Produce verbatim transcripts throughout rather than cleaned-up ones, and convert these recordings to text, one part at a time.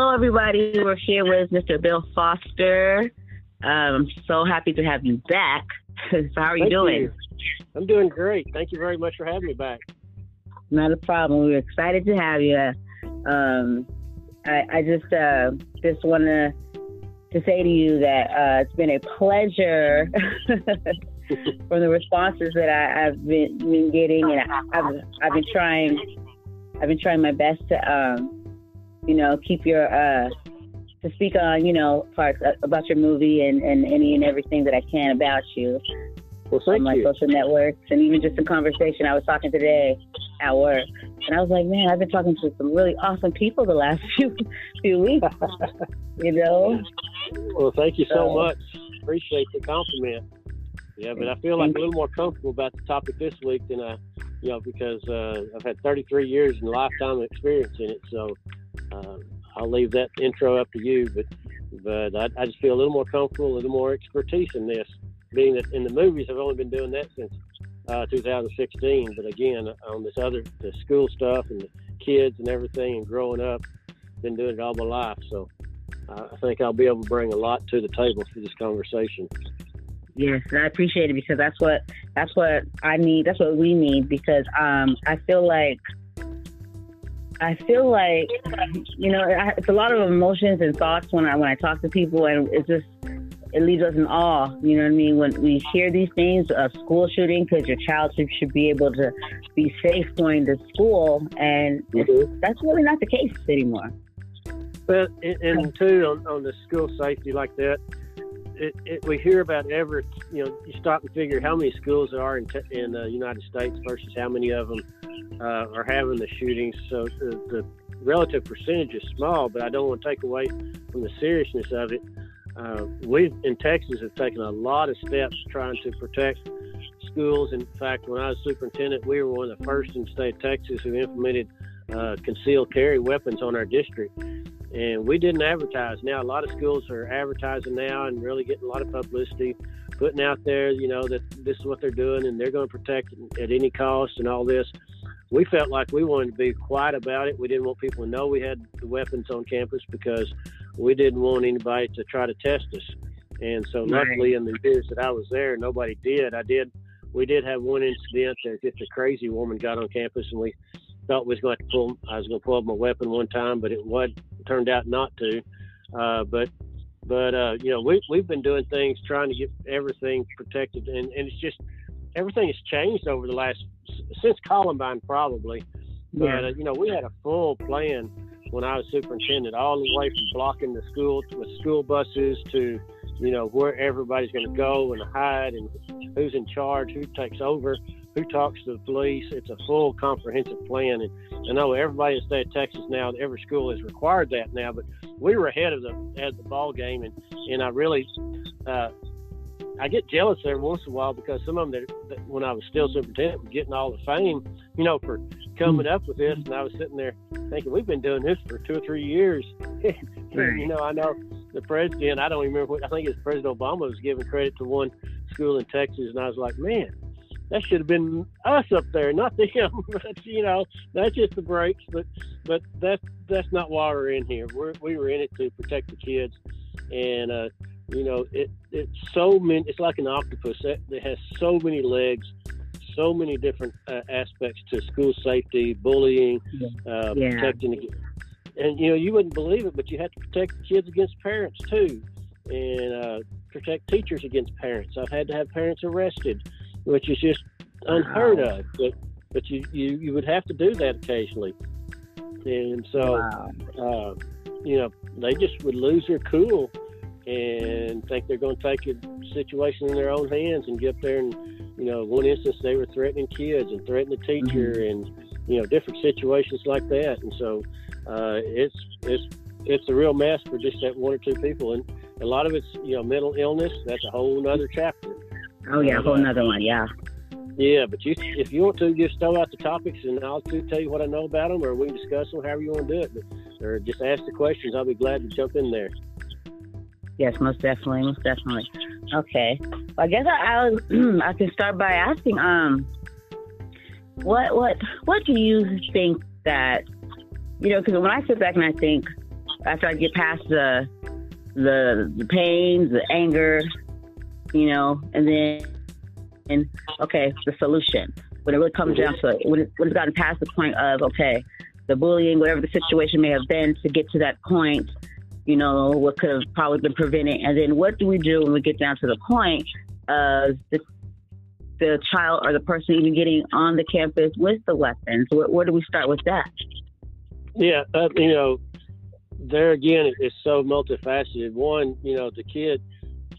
Hello, everybody. We're here with Mister Bill Foster. Um, I'm so happy to have you back. So how are you Thank doing? You. I'm doing great. Thank you very much for having me back. Not a problem. We're excited to have you. Um, I, I just uh, just want to to say to you that uh, it's been a pleasure from the responses that I, I've been, been getting, and I, I've I've been trying I've been trying my best to um, you know keep your uh, to speak on you know parts about your movie and, and any and everything that I can about you. Well, thank on my you. Social networks, and even just in conversation. I was talking today at work, and I was like, man, I've been talking to some really awesome people the last few few weeks, you know? Well, thank you so, so much. Appreciate the compliment. Yeah, but I feel like a little more comfortable about the topic this week than I, you know, because uh, I've had thirty-three years and a lifetime of experience in it, so uh, I'll leave that intro up to you, but, but I, I just feel a little more comfortable, a little more expertise in this. Being that in the movies, I've only been doing that since uh, two thousand sixteen. But again, on this other, the school stuff and the kids and everything and growing up, been doing it all my life. So uh, I think I'll be able to bring a lot to the table for this conversation. Yes, and I appreciate it because that's what that's what I need. That's what we need because um, I feel like I feel like you know I, it's a lot of emotions and thoughts when I when I talk to people, and it's just. It leaves us in awe, you know what I mean? When we hear these things of school shooting, because your child should be able to be safe going to school, and mm-hmm. that's really not the case anymore. Well, and, and too, on, on the school safety like that, it, it, we hear about every, you know, you stop and figure how many schools there are in, te- in the United States versus how many of them uh, are having the shootings. So the, the relative percentage is small, but I don't want to take away from the seriousness of it. Uh, we in Texas have taken a lot of steps trying to protect schools. In fact, when I was superintendent, we were one of the first in the state of Texas who implemented uh, concealed carry weapons on our district. And we didn't advertise. Now, a lot of schools are advertising now and really getting a lot of publicity, putting out there, you know, that this is what they're doing and they're going to protect it at any cost and all this. We felt like we wanted to be quiet about it. We didn't want people to know we had the weapons on campus because we didn't want anybody to try to test us. And so luckily in the years that I was there, nobody did. I did. We did have one incident that just a crazy woman got on campus, and we thought we was going to pull, I was going to pull up my weapon one time, but it was, turned out not to. Uh, but, but uh, you know, we, we've been doing things, trying to get everything protected. And, and it's just, everything has changed over the last, since Columbine probably, but yeah. uh, you know, we had a full plan when I was superintendent, all the way from blocking the school with school buses to, you know, where everybody's going to go and hide and who's in charge, who takes over, who talks to the police. It's a full comprehensive plan. And I know everybody in the state of Texas now, every school is required that now, but we were ahead of the, ahead of the ball game. And, and I really, uh, I get jealous every once in a while because some of them, that, that when I was still superintendent, were getting all the fame, you know, for coming up with this. And I was sitting there thinking, we've been doing this for two or three years. You know, I know the president, I don't even remember, what, I think it was President Obama was giving credit to one school in Texas. And I was like, man, that should have been us up there, not them. But, you know, that's just the breaks. But but that, that's not why we're in here. We're, we were in it to protect the kids. And, uh, you know, it it's so many. It's like an octopus. It, it has so many legs, so many different uh, aspects to school safety, bullying, uh, yeah. protecting the kids. And you know, you wouldn't believe it, but you have to protect the kids against parents too, and uh, protect teachers against parents. I've had to have parents arrested, which is just unheard wow. of. But but you, you you would have to do that occasionally, and so wow. uh, you know, they just would lose their cool and think they're going to take the situation in their own hands and get up there. And, you know, one instance they were threatening kids and threatening the teacher mm-hmm. and, you know, different situations like that. And so uh, it's it's it's a real mess for just that one or two people. And a lot of it's, you know, mental illness. That's a whole nother chapter. Oh, yeah, a whole nother one, yeah. Yeah, but you, if you want to, just throw out the topics and I'll tell you what I know about them, or we can discuss them, however you want to do it. But, or just ask the questions. I'll be glad to jump in there. Yes, most definitely, most definitely. Okay, well, I guess I I, I can start by asking, um, what what what do you think that, you know? Because when I sit back and I think, after I get past the the the pain, the anger, you know, and then and okay, the solution. When it really comes down to it, when, it, when it's gotten past the point of okay, the bullying, whatever the situation may have been, to get to that point, you know, what could have probably been prevented, and then what do we do when we get down to the point of the, the child or the person even getting on the campus with the weapons? Where, where do we start with that? Yeah, uh, you know, there again, it's so multifaceted. One, you know, the kid,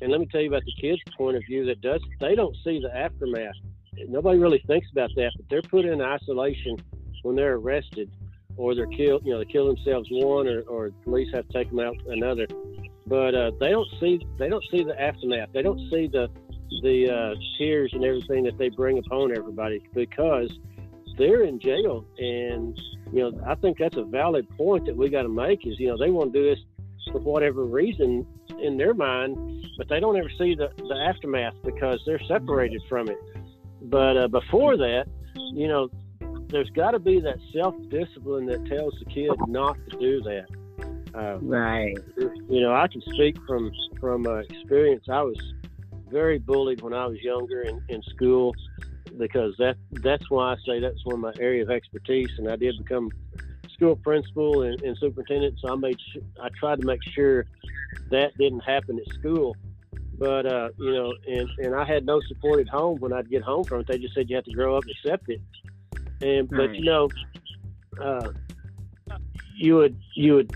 and let me tell you about the kid's point of view that does, they don't see the aftermath. Nobody really thinks about that, but they're put in isolation when they're arrested or they're killed, you know, they kill themselves one or, or police have to take them out another. But uh, they don't see, they don't see the aftermath. They don't see the, the uh, tears and everything that they bring upon everybody because they're in jail. And, you know, I think that's a valid point that we got to make is, you know, they want to do this for whatever reason in their mind, but they don't ever see the, the aftermath because they're separated from it. But uh, before that, you know, there's got to be that self-discipline that tells the kid not to do that. Uh, right. You know, I can speak from, from uh, experience. I was very bullied when I was younger in, in school because that that's why I say that's one of my area of expertise. And I did become school principal and, and superintendent, so I made sh- I tried to make sure that didn't happen at school. But, uh, you know, and, and I had no support at home when I'd get home from it. They just said you have to grow up and accept it. And, but, you know, uh, you would, you would,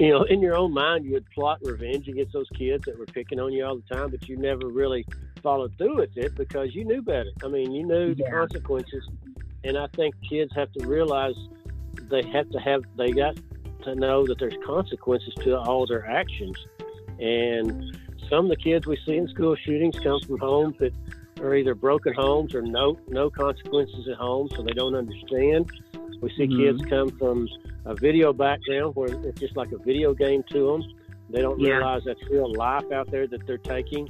you know, in your own mind, you would plot revenge against those kids that were picking on you all the time, but you never really followed through with it because you knew better. I mean, you knew the consequences. And I think kids have to realize they have to have, they got to know that there's consequences to all their actions. And some of the kids we see in school shootings come from homes that are either broken homes or no no consequences at home, so they don't understand. We see mm-hmm. kids come from a video background where it's just like a video game to them. They don't yeah. realize that's real life out there that they're taking.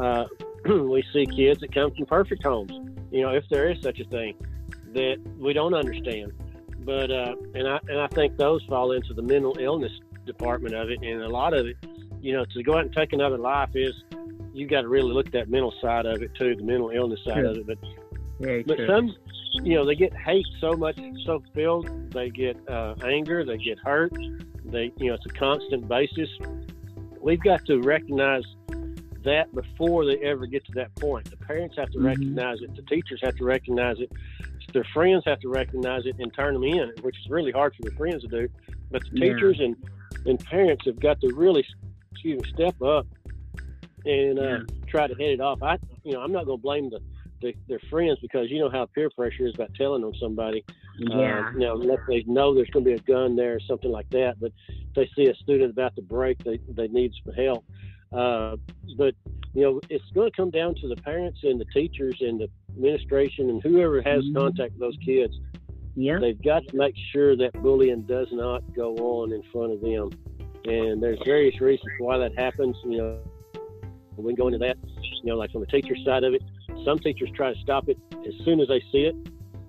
Uh, we see kids that come from perfect homes, you know, if there is such a thing, that we don't understand. But uh, and I and I think those fall into the mental illness department of it, and a lot of it, you know, to go out and take another life is, you got to really look at that mental side of it too, the mental illness side yeah. of it. But, yeah, but some, you know, they get hate so much, so filled, they get uh, anger, they get hurt. They, you know, it's a constant basis. We've got to recognize that before they ever get to that point. The parents have to mm-hmm. recognize it. The teachers have to recognize it. Their friends have to recognize it and turn them in, which is really hard for the friends to do. But the yeah. teachers and, and parents have got to really excuse me, step up and uh, yeah. try to head it off. I, you know, I'm not going to blame the, the their friends because you know how peer pressure is about telling on somebody. Yeah. Uh, you know, unless they know there's going to be a gun there or something like that. But if they see a student about to break, they, they need some help. Uh, but, you know, it's going to come down to the parents and the teachers and the administration and whoever has mm-hmm. contact with those kids. Yeah. They've got to make sure that bullying does not go on in front of them. And there's various reasons why that happens. You know, we go into that, you know, like on the teacher side of it, some teachers try to stop it as soon as they see it.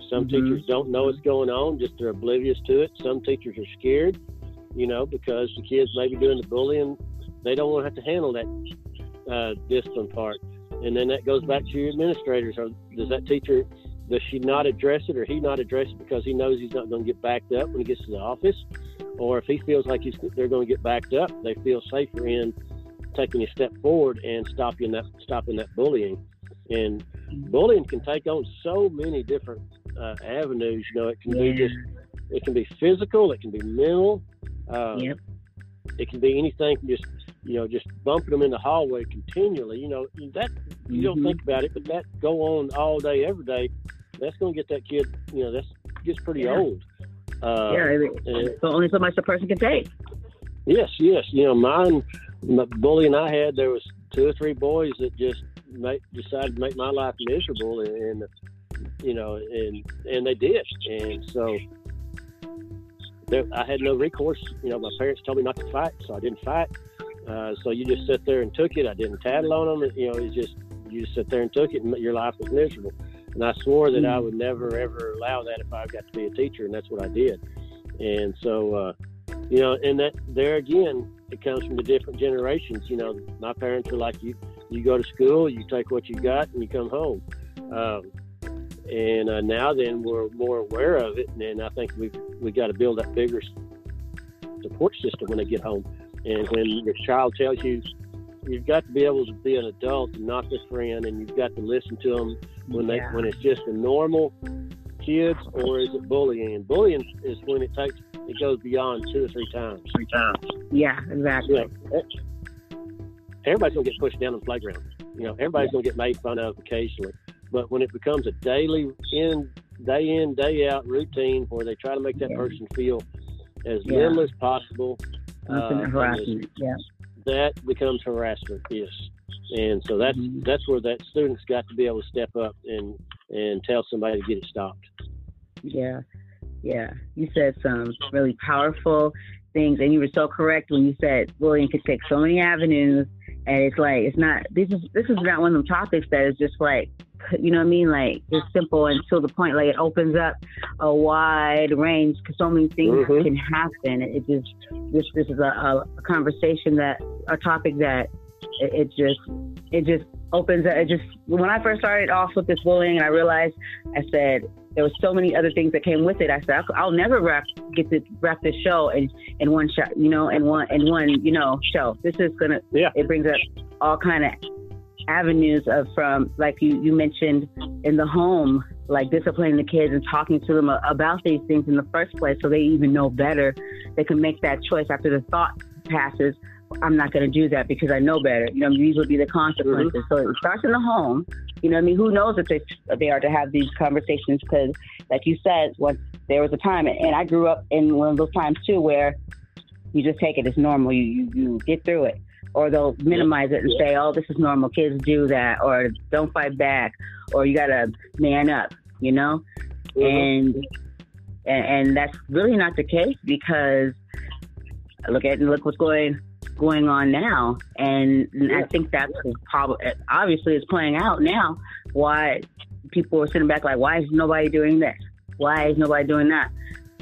Some mm-hmm. teachers don't know what's going on, just they're oblivious to it. Some teachers are scared, you know, because the kids may be doing the bullying. They don't want to have to handle that uh, discipline part. And then that goes back to your administrators. Or does that teacher, does she not address it or he not address it because he knows he's not going to get backed up when he gets to the office? Or if he feels like he's, they're going to get backed up, they feel safer in taking a step forward and stopping that, stopping that bullying. And bullying can take on so many different uh, avenues. You know, it can yeah. be just, it can be physical, it can be mental, uh, yep. it can be anything. Just you know, just bumping them in the hallway continually. You know, that you mm-hmm. don't think about it, but that go on all day, every day. That's going to get that kid. You know, that's gets pretty yeah. old. Uh, yeah, and, so only so much a person can take. Yes, yes. You know, mine, the bullying I had, there was two or three boys that just make, decided to make my life miserable, and, and you know, and and they did, and so there, I had no recourse. You know, my parents told me not to fight, so I didn't fight. Uh, so you just sit there and took it. I didn't tattle on them. You know, it's just you just sit there and took it, and your life was miserable. And I swore that I would never, ever allow that if I got to be a teacher, and that's what I did. And so, uh, You know, and that there again, it comes from the different generations. You know, my parents are like, you, you go to school, you take what you got, and you come home. Um, and uh, now then we're more aware of it, and then I think we've we got to build that bigger support system when they get home. And when your child tells you, you've got to be able to be an adult and not a friend, and you've got to listen to them when they yeah. when it's just a normal kids, or is it bullying? Bullying is when it takes it goes beyond two or three times. Three times. Yeah, exactly. You know, everybody's gonna get pushed down on the playground. You know, everybody's yeah. gonna get made fun of occasionally. But when it becomes a daily in, day in, day out routine where they try to make that yeah. person feel as yeah. little as possible, uh, harassment. As, yeah. that becomes harassment. Yes. And so that's mm-hmm. that's where that student's got to be able to step up and, and tell somebody to get it stopped. Yeah, yeah. You said some really powerful things, and you were so correct when you said bullying could take so many avenues. And it's like it's not this is this is not one of them topics that is just like, you know what I mean, like just simple and to the point. Like it opens up a wide range because so many things mm-hmm. can happen. It just this this is a, a conversation that a topic that. It just, it just opens up. It just, when I first started off with this bullying, and I realized, I said there was so many other things that came with it. I said, I'll never wrap, get to wrap this show in, in one shot, you know, in one, in one, you know, show. This is gonna, yeah. it brings up all kind of avenues of from, like you, you mentioned in the home, like disciplining the kids and talking to them about these things in the first place, so they even know better. They can make that choice after the thought passes. I'm not going to do that because I know better. You know, these would be the consequences. Mm-hmm. So it starts in the home. You know what I mean? Who knows if they, if they are to have these conversations? Because, like you said, once there was a time, and I grew up in one of those times too, where you just take it as normal. You you, you get through it, or they'll minimize it and say, "Oh, this is normal. Kids do that," or "Don't fight back," or "You got to man up." You know, mm-hmm. and, and and that's really not the case, because look at look what's going. going on now, and yeah. I think that's probably obviously it's playing out now. Why people are sitting back like, why is nobody doing this? Why is nobody doing that?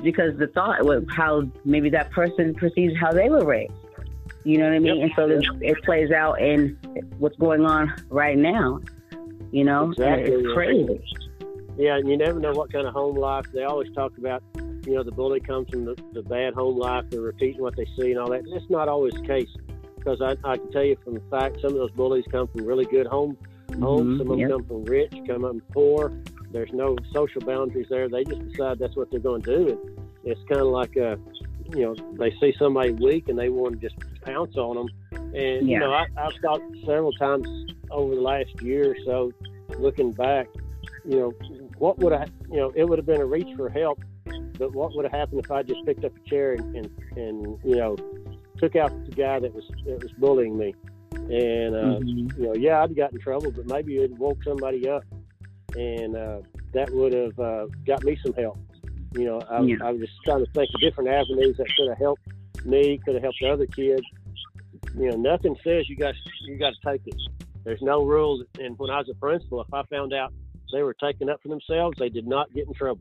Because the thought was how maybe that person perceives how they were raised. You know what I mean? Yep. And so this, it plays out in what's going on right now. You know, exactly. It's crazy. Yeah, and you never know what kind of home life. They always talk about, you know, the bully comes from the, the bad home life. They're repeating what they see and all that. And that's not always the case, because I, I can tell you from fact, some of those bullies come from really good home homes. Mm-hmm. Some of them yep. come from rich, come from poor. There's no social boundaries there. They just decide that's what they're going to do. And it's kind of like, a, you know, they see somebody weak and they want to just pounce on them. And, yeah. you know, I, I've thought several times over the last year or so, looking back, you know, what would I, you know, it would have been a reach for help, but what would have happened if I just picked up a chair and, and, and you know, took out the guy that was that was bullying me? And, uh, mm-hmm. you know, yeah, I'd got in trouble, but maybe it woke somebody up, and uh, that would have uh, got me some help. You know, I, yeah. I was just trying to think of different avenues that could have helped me, could have helped the other kids. You know, nothing says you got you got to take it. There's no rules. And when I was a principal, if I found out they were taking up for themselves, they did not get in trouble.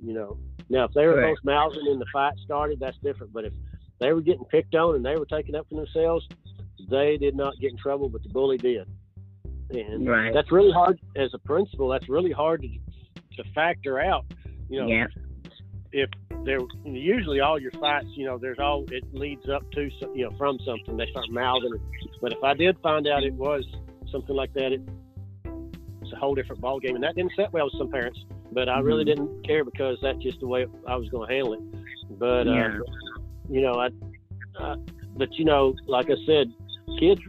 You know, now if they were both mouthing and the fight started, that's different. But if they were getting picked on and they were taking up for themselves, they did not get in trouble, but the bully did. And right. that's really hard as a principal. That's really hard to to factor out. You know, yeah. if there usually all your fights, you know, there's all it leads up to, you know, from something they start mouthing. But if I did find out it was something like that, it, it's a whole different ball game, and that didn't sit well with some parents. But I really didn't care, because that's just the way I was going to handle it. But, yeah. uh, you know, I, uh, but, you know, like I said, kids,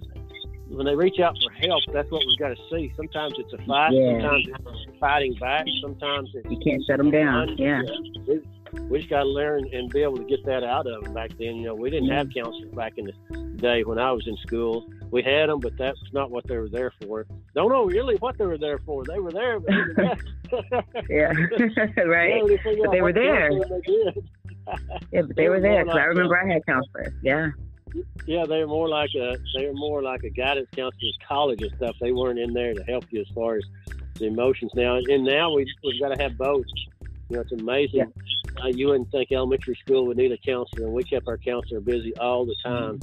when they reach out for help, that's what we've got to see. Sometimes it's a fight. Yeah. Sometimes it's fighting back. Sometimes it's... You can't shut them down. Yeah. yeah. We, we just got to learn and be able to get that out of them back then. You know, we didn't have counselors back in the day when I was in school. We had them, but that's not what they were there for. Don't know really what they were there for. They were there. They were there. yeah, right. But they were there. Yeah, but they were there. Cause like I remember a, I had counselors. Yeah. Yeah, they were more like a they were more like a guidance counselor's college and stuff. They weren't in there to help you as far as the emotions now. And now we we've got to have both. You know, it's amazing yeah. you wouldn't think elementary school would need a counselor, and we kept our counselor busy all the time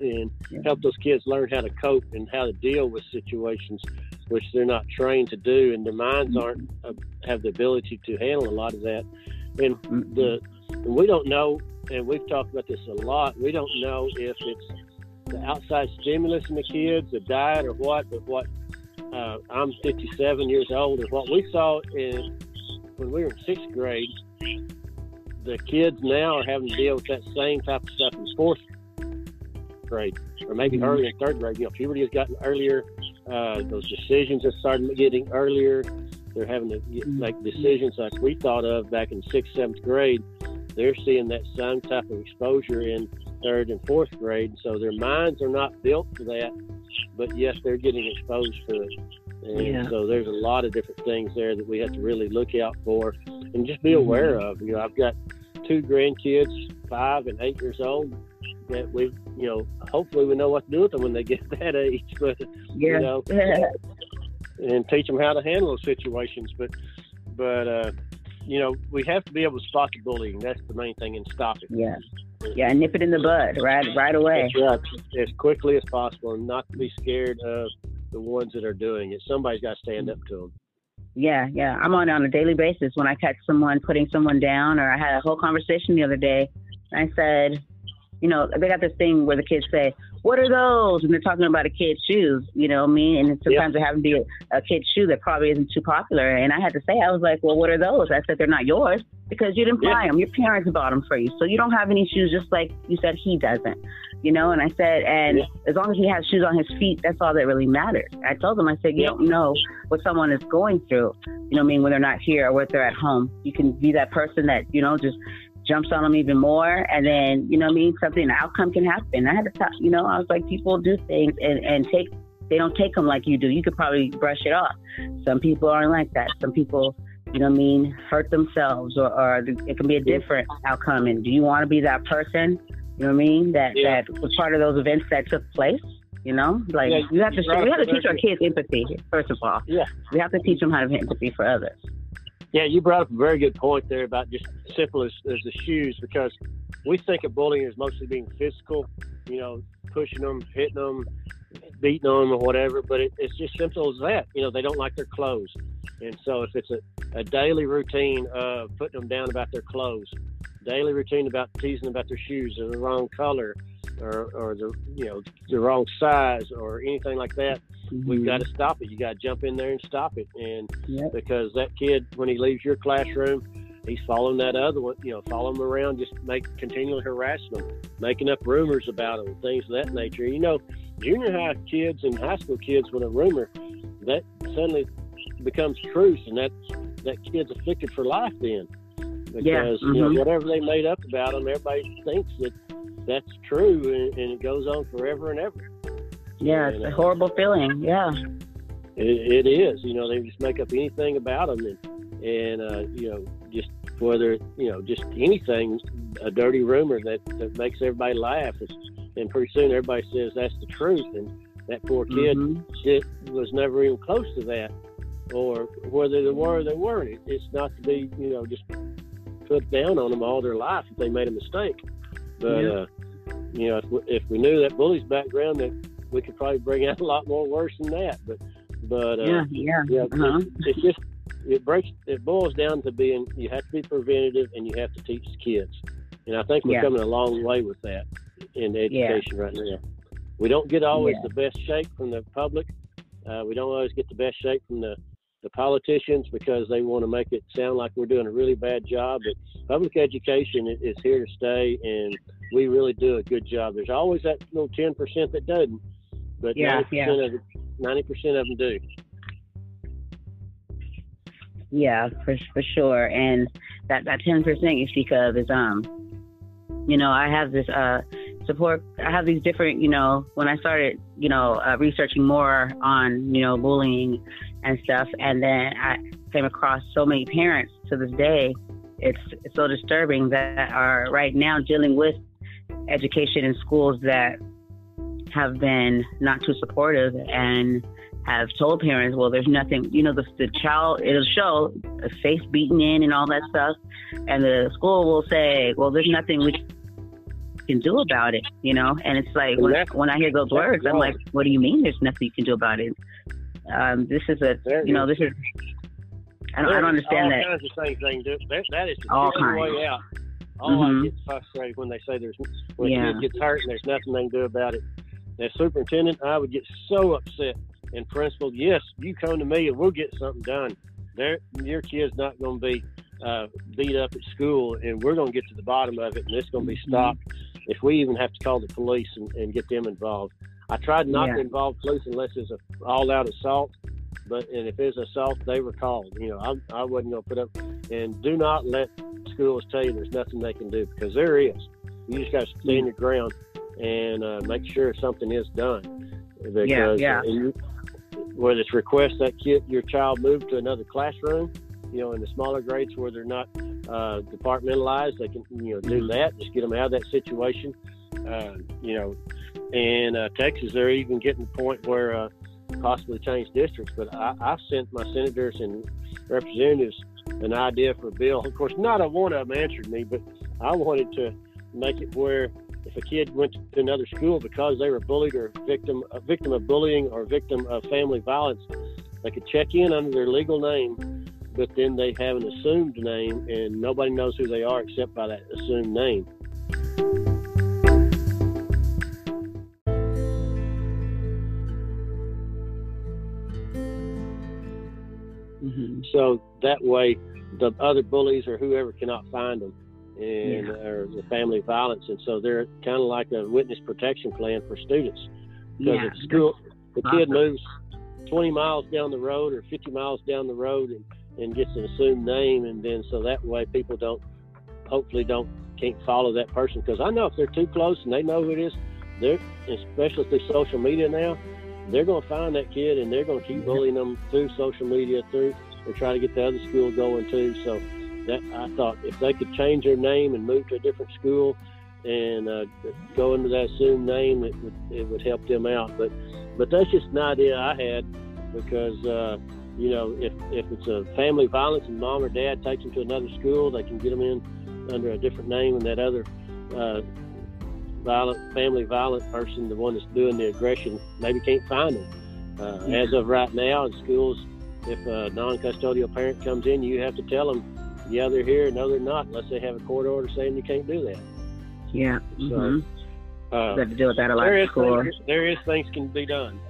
and helped those kids learn how to cope and how to deal with situations, which they're not trained to do, and their minds aren't uh, have the ability to handle a lot of that. And the and we don't know, and we've talked about this a lot, we don't know if it's the outside stimulus in the kids, the diet, or what, but what uh, I'm fifty-seven years old, and what we saw in when we were in sixth grade, the kids now are having to deal with that same type of stuff in fourth grade, or maybe mm-hmm. earlier in third grade. You know, puberty has gotten earlier. Uh, those decisions have started getting earlier. They're having to get, make decisions like we thought of back in sixth, seventh grade. They're seeing that same type of exposure in third and fourth grade. So their minds are not built for that, but yes, they're getting exposed to it. And yeah. so there's a lot of different things there that we have to really look out for and just be aware of. You know, I've got two grandkids, five and eight years old, that we, you know, hopefully we know what to do with them when they get that age, but, yeah. you know, and teach them how to handle those situations. But, but, uh, you know, we have to be able to spot the bullying. That's the main thing, and stop it. Yeah. Yeah, nip it in the bud right right away. Right. As quickly as possible, and not to be scared of the ones that are doing it. Somebody's got to stand up to them. Yeah, yeah. I'm on on a daily basis when I catch someone putting someone down, or I had a whole conversation the other day. I said, you know, they got this thing where the kids say, "What are those?" And they're talking about a kid's shoes, you know what I mean? And sometimes yep. they happen to be a, a kid's shoe that probably isn't too popular. And I had to say, I was like, "Well, what are those?" I said, "They're not yours, because you didn't buy them. Your parents bought them for you. So you don't have any shoes, just like you said he doesn't." You know, and I said, and yeah. as long as he has shoes on his feet, that's all that really matters. I told him, I said, you yeah. don't know what someone is going through, you know what I mean, when they're not here or when they're at home. You can be that person that, you know, just jumps on them even more, and then, you know what I mean, something, an outcome can happen. I had to talk, you know, I was like, people do things and, and take, they don't take them like you do. You could probably brush it off. Some people aren't like that. Some people, you know what I mean, hurt themselves, or, or it can be a different outcome. And do you want to be that person, you know what I mean, that, yeah. that was part of those events that took place, you know? Like, yeah, you have to, right, we have to teach our kids empathy, first of all. Yeah. We have to teach them how to have empathy for others. Yeah, you brought up a very good point there about just simple as, as the shoes, because we think of bullying as mostly being physical, you know, pushing them, hitting them, beating them or whatever, but it, it's just simple as that. You know, they don't like their clothes. And so if it's a, a daily routine of putting them down about their clothes, daily routine about teasing about their shoes or the wrong color, or, or the, you know, the wrong size or anything like that, mm-hmm. we've got to stop it. You got to jump in there and stop it. And yep. because that kid, when he leaves your classroom, he's following that other one, you know, follow him around, just make continually harassing them, making up rumors about them, things of that nature. You know, junior high kids and high school kids, with a rumor that suddenly becomes truth, and that that kid's afflicted for life then, because yeah. mm-hmm. you know, whatever they made up about them, everybody thinks that that's true, and, and it goes on forever and ever. Yeah, it's and, a uh, horrible feeling. Yeah, it, it is. You know, they just make up anything about them, and, and uh, you know, just whether, you know, just anything, a dirty rumor that, that makes everybody laugh, and pretty soon everybody says that's the truth, and that poor kid mm-hmm. shit was never even close to that, or whether they were or they weren't. It, it's not to be, you know, just put down on them all their life if they made a mistake. But, yeah. uh, you know, if we, if we knew that bully's background, that we could probably bring out a lot more worse than that. But, but, uh, yeah, yeah. yeah uh-huh. it, it's just, it breaks, it boils down to being, you have to be preventative, and you have to teach the kids. And I think we're yeah. coming a long way with that in education yeah. right now. We don't get always yeah. the best shape from the public. Uh, we don't always get the best shape from the, the politicians, because they want to make it sound like we're doing a really bad job. But public education is here to stay, and we really do a good job. There's always that little ten percent that doesn't, but yeah, ninety percent, yeah. of, ninety percent of them do. Yeah, for, for sure. And that, that ten percent you speak of is, um, you know, I have this uh, support. I have these different, you know, when I started, you know, uh, researching more on, you know, bullying and stuff, and then I came across so many parents to this day. It's, it's so disturbing that are right now dealing with education in schools that have been not too supportive and have told parents, well, there's nothing, you know, the, the child, it'll show a face beaten in and all that stuff. And the school will say, well, there's nothing we can do about it, you know? And it's like, when, when I hear those words, I'm like, what do you mean there's nothing you can do about it? Um, this is a, you know, this is, I don't, I don't understand that. All kinds of things they can do. That, that is the only way out. Oh, mm-hmm. I get frustrated when they say there's, when yeah. kids get hurt and there's nothing they can do about it. As superintendent, I would get so upset. And principal, yes, you come to me and we'll get something done. They're, your kid's not going to be uh, beat up at school, and we're going to get to the bottom of it, and it's going to be stopped mm-hmm. if we even have to call the police and, and get them involved. I tried not yeah. to involve police unless it's an all-out assault. But and if it's assault, they were called. You know, I, I wasn't going to put up. And do not let schools tell you there's nothing they can do, because there is. You just got to stay in your ground and uh, make sure something is done. Because yeah, yeah. You, whether it's request that kid, your child move to another classroom, you know, in the smaller grades where they're not uh, departmentalized, they can, you know, do that. Just get them out of that situation. Uh, you know, in uh, Texas, they're even getting to the point where uh, possibly change districts, but I, I sent my senators and representatives an idea for a bill. Of course, not a one of them answered me, but I wanted to make it where if a kid went to another school because they were bullied or victim a victim of bullying or victim of family violence, they could check in under their legal name, but then they have an assumed name, and nobody knows who they are except by that assumed name. So that way, the other bullies or whoever cannot find them, and yeah. or the family violence, and so they're kind of like a witness protection plan for students. Because yeah. if school, the awesome. kid moves twenty miles down the road or fifty miles down the road and, and gets an assumed name, and then so that way people don't, hopefully don't can't follow that person. Because I know if they're too close and they know who it is, they're especially through social media now, they're going to find that kid and they're going to keep bullying them through social media, through and try to get the other school going too. So that I thought if they could change their name and move to a different school and uh, go under that assumed name, it would it would help them out. But but that's just an idea I had, because uh, you know, if if it's a family violence and mom or dad takes them to another school, they can get them in under a different name, and that other uh, violent family violent person, the one that's doing the aggression, maybe can't find them. Uh, yeah. As of right now, in schools, if a non-custodial parent comes in, you have to tell them, yeah, they're here, no, they're not, unless they have a court order saying you can't do that. Yeah. Mm-hmm. So, uh, you have to deal with that a lot at school. Things, there is things can be done.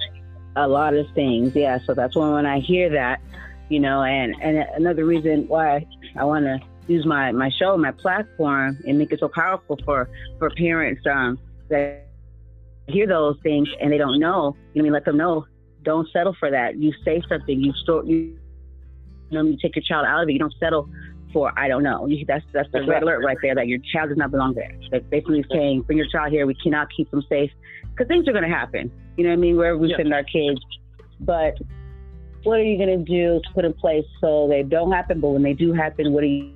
A lot of things, yeah. So that's when, when I hear that, you know, and, and another reason why I want to use my, my show, my platform, and make it so powerful for, for parents um, that hear those things and they don't know, you know what I mean, let them know. Don't settle for that. You say something. You sort. You, you know, you take your child out of it. You don't settle for, I don't know. You, that's that's the red alert right there. That your child does not belong there. Like basically saying, bring your child here. We cannot keep them safe because things are going to happen. You know what I mean? Wherever we yeah. send our kids, but what are you going to do to put in place so they don't happen? But when they do happen, what do you,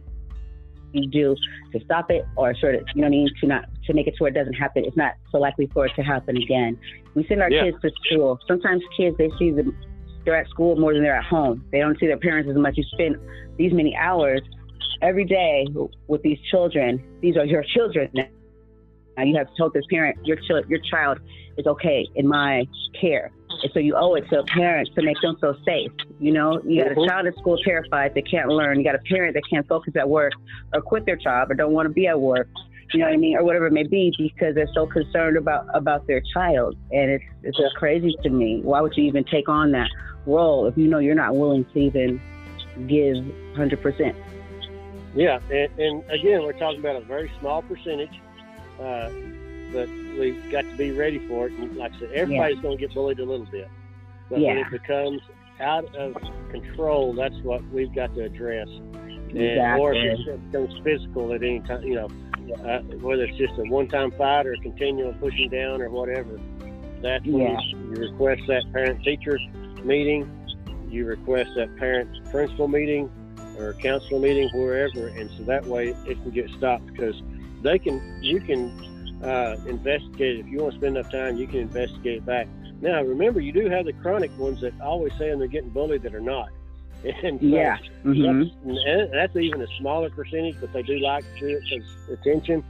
you do to stop it or sort of, you know what I mean, to not to make it to where it doesn't happen? It's not so likely for it to happen again. We send our yeah. kids to school. Sometimes kids, they see them, they're at school more than they're at home. They don't see their parents as much. You spend these many hours every day with these children. These are your children now. Now you have to tell this parent, your, ch- your child is okay in my care. And so you owe it to a parent to make them feel safe. You know, you got a child at school terrified that can't learn. You got a parent that can't focus at work or quit their job or don't want to be at work. You know what I mean? Or whatever it may be, because they're so concerned about, about their child. And it's it's just crazy to me. Why would you even take on that role if you know you're not willing to even give one hundred percent? Yeah. And, and again, we're talking about a very small percentage. Uh, but we've got to be ready for it. And like I said, everybody's yeah. going to get bullied a little bit. But yeah. when it becomes out of control, that's what we've got to address. Exactly. And, or if it becomes physical at any time, you know, uh, whether it's just a one-time fight or continual pushing down or whatever, that's when yeah. you, you request that parent-teacher meeting, you request that parent-principal meeting or counselor meeting, wherever, and so that way it can get stopped, because they can, you can uh, investigate it. If you want to spend enough time, you can investigate it back. Now, remember, you do have the chronic ones that always saying they're getting bullied that are not. And so yeah. Mm-hmm. that's, that's even a smaller percentage, but they do like to attention.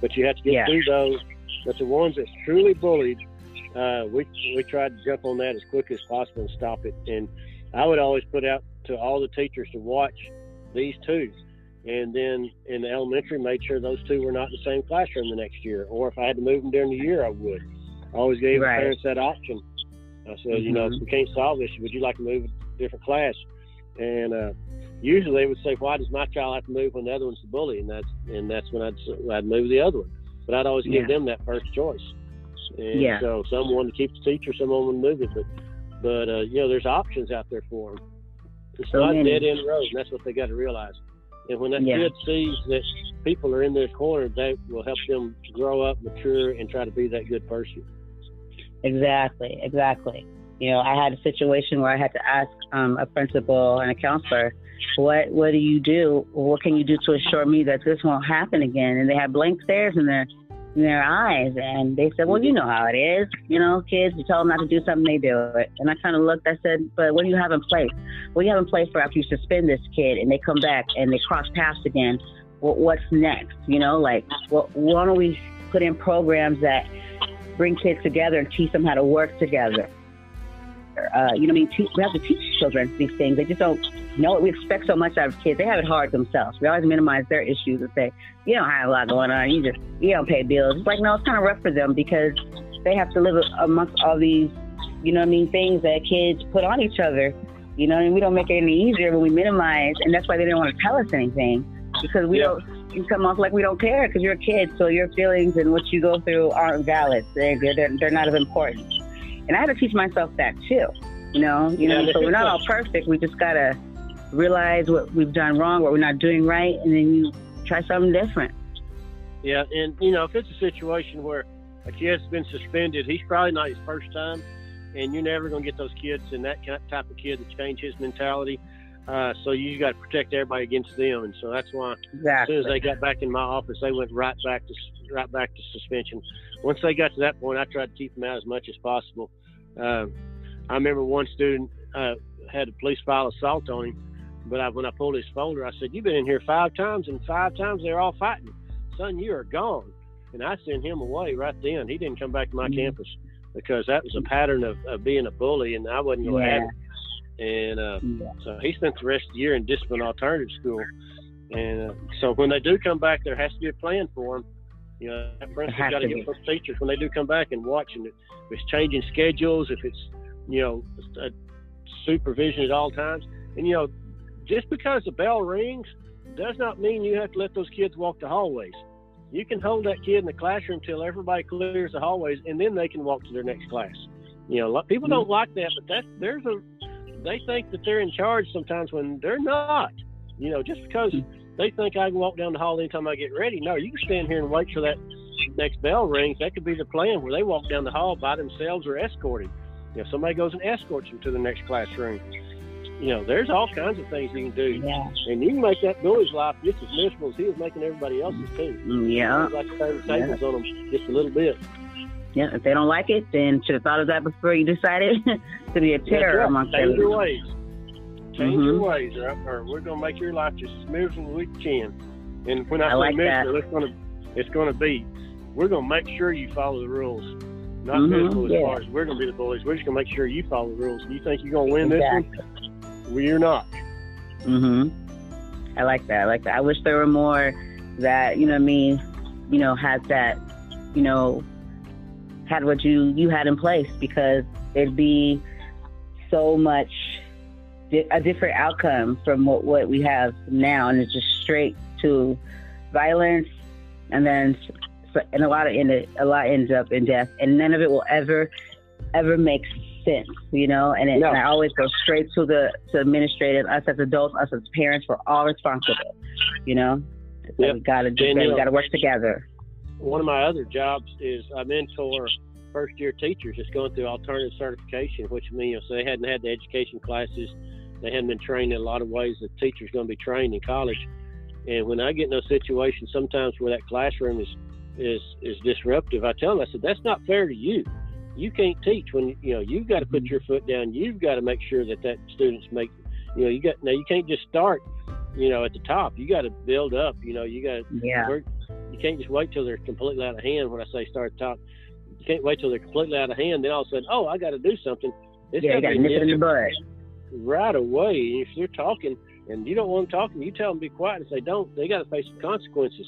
But you have to get yeah. through those. But the ones that's truly bullied, uh, we we tried to jump on that as quick as possible and stop it. And I would always put out to all the teachers to watch these two. And then in the elementary, made sure those two were not in the same classroom the next year. Or if I had to move them during the year, I would. I always gave right. parents that option. I said, mm-hmm. you know, if we can't solve this, would you like to move to a different class? And uh, usually they would say, why does my child have to move when the other one's the bully? And that's, and that's when I'd, I'd move the other one. But I'd always yeah. give them that first choice. And yeah. so some wanted to keep the teacher, some wanted to move it. But, but uh, you know, there's options out there for them. It's so not a dead-end road, and that's what they got to realize. And when that yeah. kid sees that people are in their corner, that will help them grow up, mature, and try to be that good person. Exactly, exactly. You know, I had a situation where I had to ask um, a principal and a counselor, what what do you do? What can you do to assure me that this won't happen again? And they had blank stares in their, in their eyes. And they said, well, you know how it is. You know, kids, you tell them not to do something, they do it. And I kind of looked, I said, but what do you have in place? What do you have in place for after you suspend this kid and they come back and they cross paths again? Well, what's next? You know, like, well, why don't we put in programs that bring kids together and teach them how to work together? Uh, you know what I mean? Te- we have to teach children these things. They just don't know it. We expect so much out of kids. They have it hard themselves. We always minimize their issues and say, you don't have a lot going on. You just, you don't pay bills. It's like, no, it's kind of rough for them because they have to live amongst all these, you know what I mean, things that kids put on each other. You know, and we don't make it any easier when we minimize. And that's why they didn't want to tell us anything because we yeah. don't, you come off like we don't care because you're a kid. So your feelings and what you go through aren't valid. They're, they're, they're not of importance. And I had to teach myself that too, you know, you know, so we're not all perfect. We just got to realize what we've done wrong, what we're not doing right. And then you try something different. Yeah. And, you know, if it's a situation where a kid's been suspended, he's probably not his first time. And you're never going to get those kids and that type of kid to change his mentality. Uh, so you got to protect everybody against them. And so that's why exactly. as soon as they got back in my office, they went right back to right back to suspension. Once they got to that point, I tried to keep them out as much as possible. Uh, I remember one student uh, had the police file assault on him, but I, when I pulled his folder, I said, you've been in here five times, and five times they're all fighting. Son, you are gone. And I sent him away right then. He didn't come back to my mm-hmm. campus because that was a pattern of, of being a bully, and I wasn't going to have him. And uh, yeah. so he spent the rest of the year in discipline alternative school. And uh, so when they do come back, there has to be a plan for them. You know, that principal's got to get those teachers when they do come back and watching it. If it's changing schedules, if it's, you know, a supervision at all times. And, you know, just because the bell rings does not mean you have to let those kids walk the hallways. You can hold that kid in the classroom till everybody clears the hallways, and then they can walk to their next class. You know, a lot, people mm-hmm. don't like that, but that's, there's a they think that they're in charge sometimes when they're not. You know, just because they think I can walk down the hall anytime I get ready. No, you can stand here and wait till that next bell rings. That could be the plan where they walk down the hall by themselves or escorted. You know, somebody goes and escorts them to the next classroom. You know, there's all kinds of things you can do. Yeah. And you can make that bully's life just as miserable as he was making everybody else's too. Yeah. Like to turn the tables yeah. on them just a little bit. Yeah, if they don't like it, then should have thought of that before you decided to be a terror yeah, amongst them. Change your ways. Change mm-hmm. your ways, or, or we're going to make your life just as miserable as we can. And when I, I say like miserable, it's going to it's going to be, we're going to make sure you follow the rules. Not mm-hmm. miserable as yeah. far as we're going to be the bullies. We're just going to make sure you follow the rules. You think you're going to win exactly. this one? Well, you're not. Mm-hmm. I like that. I like that. I wish there were more that, you know what I mean, you know, had that, you know, had what you you had in place, because it'd be so much di- a different outcome from what, what we have now, and it's just straight to violence, and then and a lot of end a lot ends up in death, and none of it will ever ever make sense, you know. And, it, no. and I always go straight to the to administrative. Us as adults, us as parents, we're all responsible, you know. Yep. So we gotta do that. We gotta work together. One of my other jobs is I mentor first-year teachers that's going through alternative certification, which means they hadn't had the education classes. They hadn't been trained in a lot of ways that teachers are going to be trained in college. And when I get in those situations sometimes where that classroom is, is, is disruptive, I tell them, I said, that's not fair to you. you can't teach when, you know, you've got to put your foot down. You've got to make sure that that students make, you know, you got, now you can't just start, you know, at the top. You got to build up, you know, you got to, yeah. work. You can't just wait till they're completely out of hand. When I say start at the top, you can't wait till they're completely out of hand. Then all of a sudden, oh, I got to do something. It's yeah, you got to nip it in the bud. Right away. If they're talking and you don't want them talking, you tell them to be quiet. If they don't, they got to face some consequences.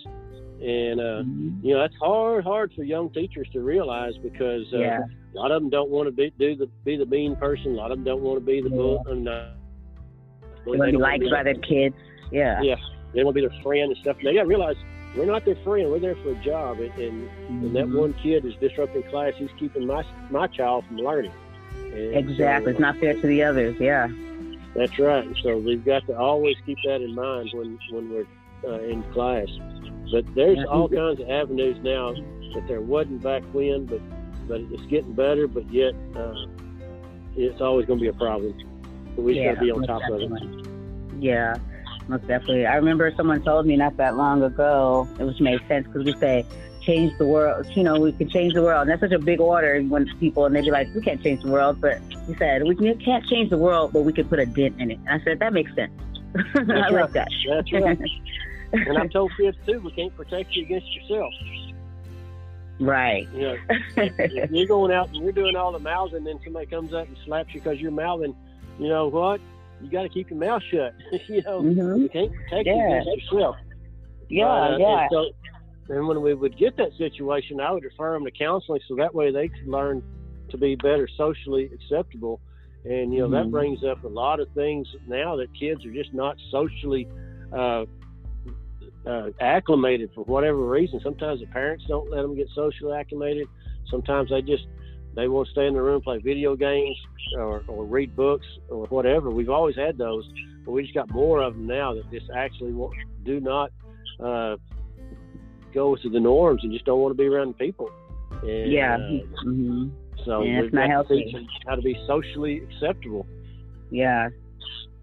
And, uh, mm-hmm. you know, that's hard, hard for young teachers to realize, because uh, yeah. a lot of them don't want to be, do the, be the mean person. A lot of them don't want to be the yeah. bull. And, uh, they want to be liked by their kids. Yeah. Yeah. They want to be their friend and stuff. And they got to realize we're not their friend. We're there for a job. And, and, mm-hmm. and that one kid is disrupting class. He's keeping my, my child from learning. And exactly. So, it's not fair to the others. Yeah. That's right. So we've got to always keep that in mind when, when we're uh, in class. But there's all kinds of avenues now that there wasn't back when, but, but it's getting better, but yet uh, it's always going to be a problem. But we yeah, just got to be on top definitely. of it. Yeah, most definitely. I remember someone told me not that long ago, which made sense, because we say, change the world, you know, we can change the world. And that's such a big order when people, and they'd be like, we can't change the world. But we said, we can't change the world, but we can put a dent in it. And I said, that makes sense. I right. like that. That's right. And I'm told kids too, we can't protect you against yourself. Right. You know, if you're going out and you're doing all the mouthing, and then somebody comes up and slaps you because you're mouthing, you know what? You got to keep your mouth shut. You know, mm-hmm. you can't protect yeah. you against yourself. Yeah, uh, yeah. And, so, and when we would get that situation, I would refer them to counseling, so that way they could learn to be better socially acceptable. And, you know, mm-hmm. that brings up a lot of things now that kids are just not socially uh Uh, acclimated for whatever reason. Sometimes the parents don't let them get socially acclimated. Sometimes they just they won't stay in the room, play video games or, or read books or whatever. We've always had those, but we just got more of them now that just actually won't, do not uh, go to the norms and just don't want to be around people. And, yeah. Uh, mm-hmm. So yeah, it's not healthy. How to be socially acceptable. Yeah.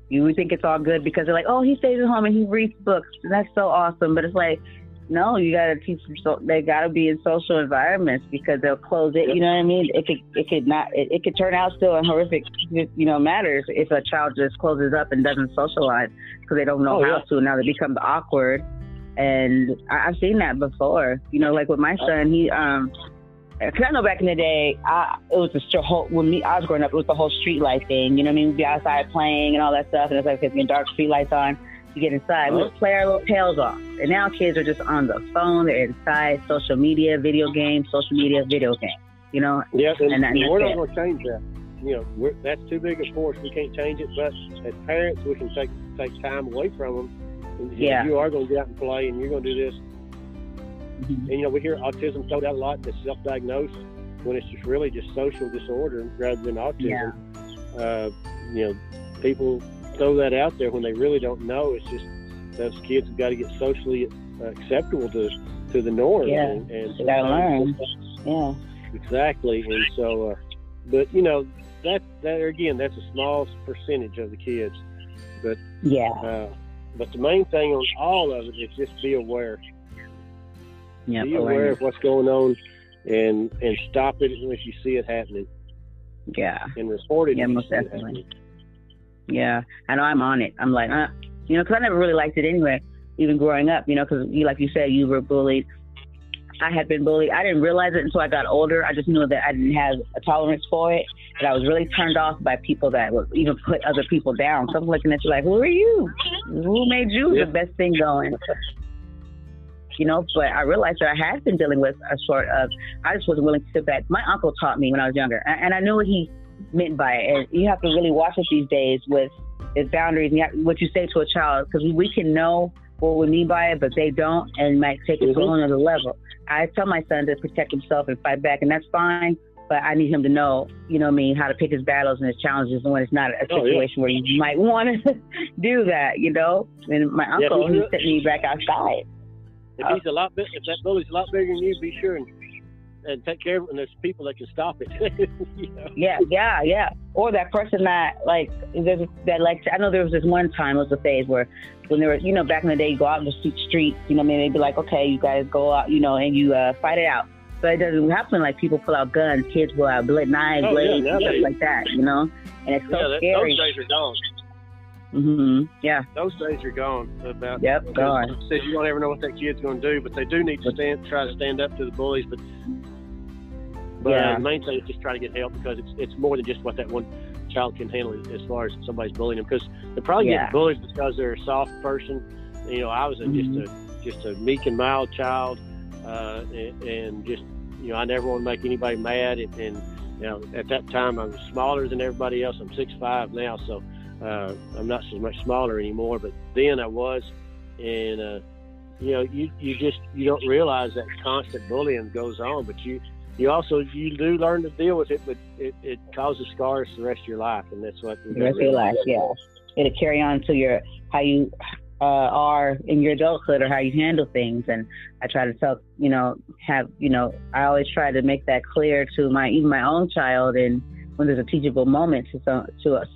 You would think it's all good because they're like, oh, he stays at home and he reads books, and that's so awesome. But it's like, no, you got to teach them. So they got to be in social environments, because they'll close it. You know what I mean? It could, it could not, it, it could turn out still in horrific, you know, matters if a child just closes up and doesn't socialize because they don't know oh, how yeah. to. Now they become awkward, and I, I've seen that before. You know, like with my son, he um. Because I know back in the day, I, it was the whole, when me, I was growing up, it was the whole street light thing. You know what I mean? We'd be outside playing and all that stuff. And it's like, if you get dark street lights on, you get inside. We'd play our little tails off. And now kids are just on the phone. They're inside, social media, video games, social media, video games. You know? Yes, and, and, that, and we're not going to change that. You know, we're, that's too big a force. We can't change it. But as parents, we can take, take time away from them. And, you yeah. know, you are going to get out and play, and you're going to do this. And, you know, we hear autism thrown out a lot, that's self-diagnosed, when it's just really just social disorder rather than autism. Yeah. Uh, you know, people throw that out there when they really don't know. It's just those kids have got to get socially acceptable to to the norm. Yeah, and, and they got to learn. Yeah. Exactly. And so, uh, but, you know, that, that, again, that's a small percentage of the kids. But, yeah. Uh, but the main thing on all of it is just be aware. Yep, be aware awareness. of what's going on, and and stop it if you see it happening. Yeah. And report it. Yeah, most definitely. Yeah, I know I'm on it. I'm like, uh, you know, because I never really liked it anyway, even growing up, you know, because you, like you said, you were bullied. I had been bullied. I didn't realize it until I got older. I just knew that I didn't have a tolerance for it, but I was really turned off by people that would even put other people down. So I'm looking at you like, who are you? Who made you yeah. the best thing going? You know, but I realized that I had been dealing with a sort of, I just wasn't willing to sit back. My uncle taught me when I was younger, and I knew what he meant by it. And you have to really watch it these days with its boundaries and what you say to a child, because we can know what we mean by it, but they don't, and might take it to another level. I tell my son to protect himself and fight back, and that's fine, but I need him to know, you know what I mean, how to pick his battles and his challenges when it's not a situation oh, yeah. where you might want to do that, you know? And my uncle, yeah, he sent me back outside. If he's a lot big, if that bully's a lot bigger than you, be sure and, and take care of it. And there's people that can stop it. You know? Yeah, yeah, yeah. Or that person that like there's that like I know there was this one time, it was a phase where when there was, you know, back in the day, you go out in the streets, you know, I mean, they'd be like, okay, you guys go out, you know, and you uh, fight it out. But it doesn't happen like people pull out guns, kids pull out blade, knives, oh, blades, yeah, yeah, stuff yeah. like that, you know? And it's so yeah, that, scary. Those days are gone. Mm-hmm. Yeah. Those days are gone. About yep, gone. You don't ever know what that kid's going to do, but they do need to stand, try to stand up to the bullies. But, but yeah. uh, the main thing is just try to get help, because it's it's more than just what that one child can handle as far as somebody's bullying them. Because they're probably yeah. getting bullied because they're a soft person. You know, I was a, mm-hmm. just a just a meek and mild child. Uh, and, and just, you know, I never want to make anybody mad. And, and, you know, at that time, I was smaller than everybody else. I'm six five now, so uh, I'm not so much smaller anymore. But then I was, and, uh, you know, you, you just, you don't realize that constant bullying goes on. But you, you also, you do learn to deal with it, but it, it causes scars the rest of your life. And that's what the rest of your life, yeah. It'll carry on to your, how you... Uh, are in your adulthood, or how you handle things. And I try to tell, you know, have, you know, I always try to make that clear to my, even my own child. And when there's a teachable moment to some, to us,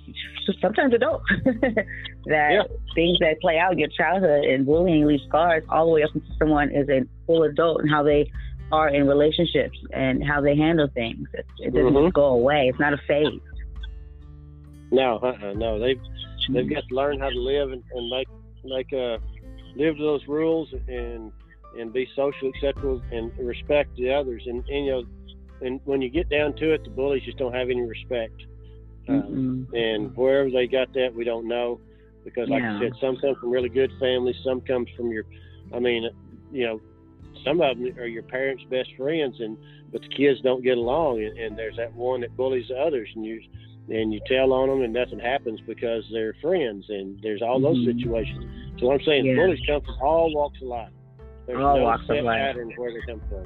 sometimes adults, that yeah. things that play out in your childhood and bullying leaves scars all the way up until someone is a full adult, and how they are in relationships and how they handle things. It, it doesn't mm-hmm. just go away. It's not a phase. No, uh-uh, no, they've, they've got to learn how to live and, and make like uh live to those rules, and and be socially acceptable and respect the others, and, and you know, and when you get down to it, the bullies just don't have any respect. Um, and wherever they got that, we don't know, because like yeah. I said, some come from really good families, some comes from your, I mean, you know, some of them are your parents' best friends, and but the kids don't get along, and, and there's that one that bullies the others, and you and you tell on them and nothing happens because they're friends, and there's all those mm-hmm. situations. So what I'm saying, yeah. bullies come from all walks of life. There's all no walks of life. Pattern where they come from.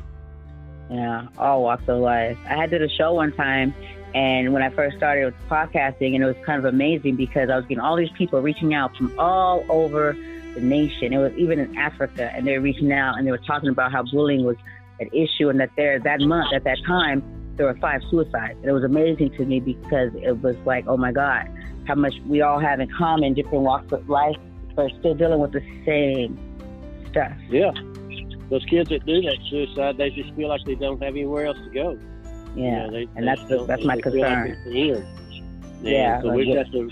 Yeah, all walks of life. I had did a show one time, and when I first started with podcasting, and it was kind of amazing because I was getting all these people reaching out from all over the nation. It was even in Africa, and they were reaching out, and they were talking about how bullying was an issue, and that there that month at that time, there were five suicides. And it was amazing to me because it was like, oh my God, how much we all have in common, different walks of life, but still dealing with the same stuff. Yeah. Those kids that do that suicide, they just feel like they don't have anywhere else to go. Yeah. You know, they, and they that's the, that's my concern. Like yeah. yeah. So like, we've yeah. got to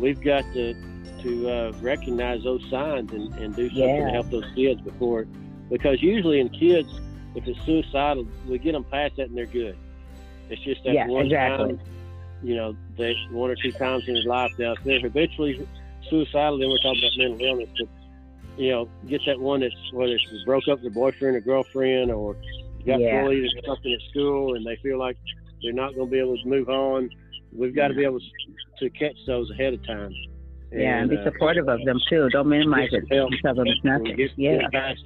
we've got to to uh, recognize those signs and, and do something yeah. to help those kids before, because usually in kids, if it's suicidal, we get them past that and they're good. It's just that yeah, one exactly. time, you know, that one or two times in his life. Now, if they're habitually suicidal, then we're talking about mental illness. But, you know, get that one that's, whether it's broke up with a boyfriend or girlfriend, or got yeah. bullied or something at school, and they feel like they're not going to be able to move on. We've got to be able to catch those ahead of time. And, yeah, and be supportive uh, of them, too. Don't minimize it. Tell them it's nothing. Get, yeah. Get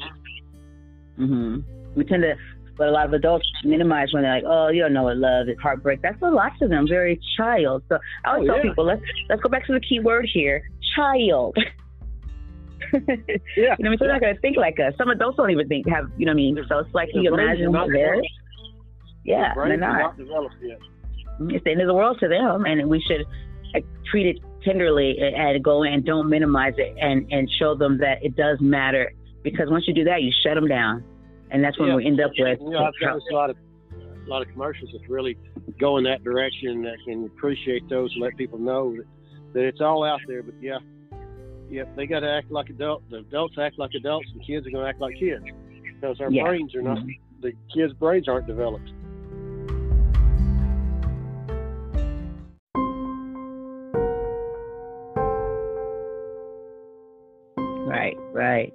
mm-hmm. We tend to... But a lot of adults minimize when they're like, oh, you don't know what love is, heartbreak. That's a lot to them, very child. So I always oh, tell yeah. people, let's let's go back to the key word here, child. yeah. You know what I mean? They're yeah. not going to think like us. Some adults don't even think, have, you know what I mean? So it's like, you imagine what they're. Yeah, they're not. It's the end of the world to them, and we should like, treat it tenderly and go in and don't minimize it, and, and show them that it does matter. Because once you do that, you shut them down. And that's when yeah. we end up with. You know, I've got a lot of a lot of commercials that really go in that direction, that can appreciate those and let people know that, that it's all out there. But yeah, yeah, they got to act like adults. The adults act like adults, and kids are going to act like kids, because our yeah. brains are not. The kids' brains aren't developed. Right. Right.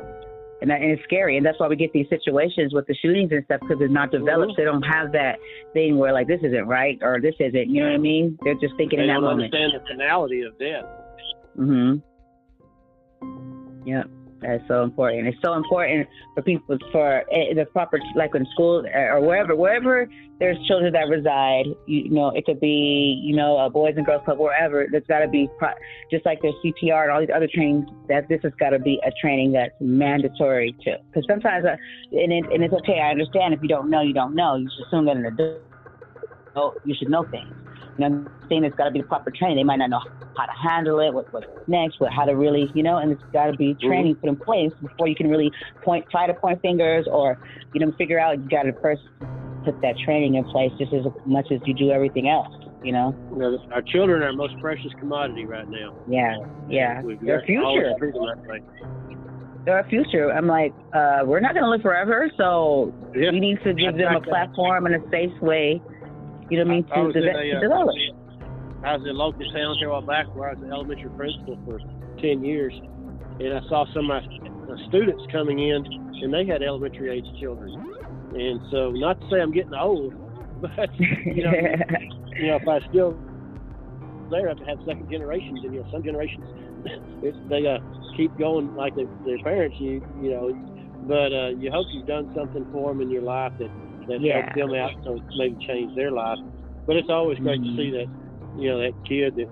And, that, and it's scary, and that's why we get these situations with the shootings and stuff, because it's not developed. Mm-hmm. They don't have that thing where, like, this isn't right, or this isn't, you know what I mean? They're just thinking they in that moment. They don't understand the finality of death. Mm-hmm. Yep. That's so important. It's so important for people, for the proper, like in school or wherever, wherever there's children that reside, you know, it could be, you know, a Boys and Girls Club, wherever, there's got to be, pro- just like there's C P R and all these other trainings, that this has got to be a training that's mandatory too. Because sometimes, I, and, it, and it's okay, I understand if you don't know, you don't know. You should assume that an adult, you should know things. You know, I'm saying it's got to be the proper training. They might not know how to handle it, what, what's next, what, how to really, you know, and it's got to be training put in place before you can really point, try to point fingers, or, you know, figure out you got to first put that training in place just as much as you do everything else, you know? You know, our children are our most precious commodity right now. Yeah, yeah. We've Their future. Their future. I'm like, uh, we're not going to live forever, so yeah. we need to give them a platform and a safe way, you know what I mean, to de- develop. I was in local town here a while back where I was an elementary principal for ten years, and I saw some of my students coming in, and they had elementary age children. And so, not to say I'm getting old, but, you know, you know if I still there, I have to have second generations, and, you know, some generations, they uh, keep going like they, their parents, you you know, but uh, you hope you've done something for them in your life that, that yeah. helps them out, so maybe change their life. But it's always great mm-hmm. to see that. You know, that kid that,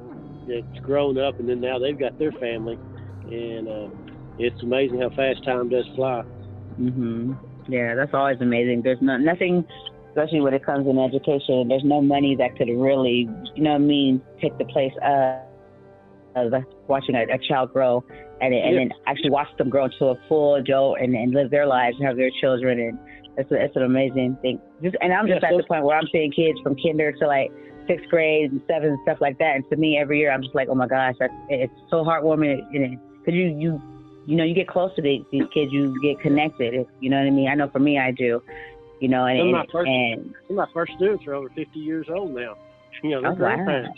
that's grown up, and then now they've got their family, and uh, it's amazing how fast time does fly. Mm-hmm. Yeah, that's always amazing. There's no, nothing, especially when it comes to education, there's no money that could really, you know what I mean, take the place of, of watching a, a child grow and, and yeah. then actually watch them grow into a full adult and, and live their lives and have their children. And it's, a, it's an amazing thing. Just, and I'm just yeah, at so- the point where I'm seeing kids from kinder to like, sixth grade and seventh and stuff like that, and to me every year I'm just like, oh my gosh, that's, it's so heartwarming, because you you you know you get close to the, these kids, you get connected, it's, you know what I mean. I know for me I do, you know. And some of my first, and, some of my first students are over fifty years old now, you know. Oh, grandparents.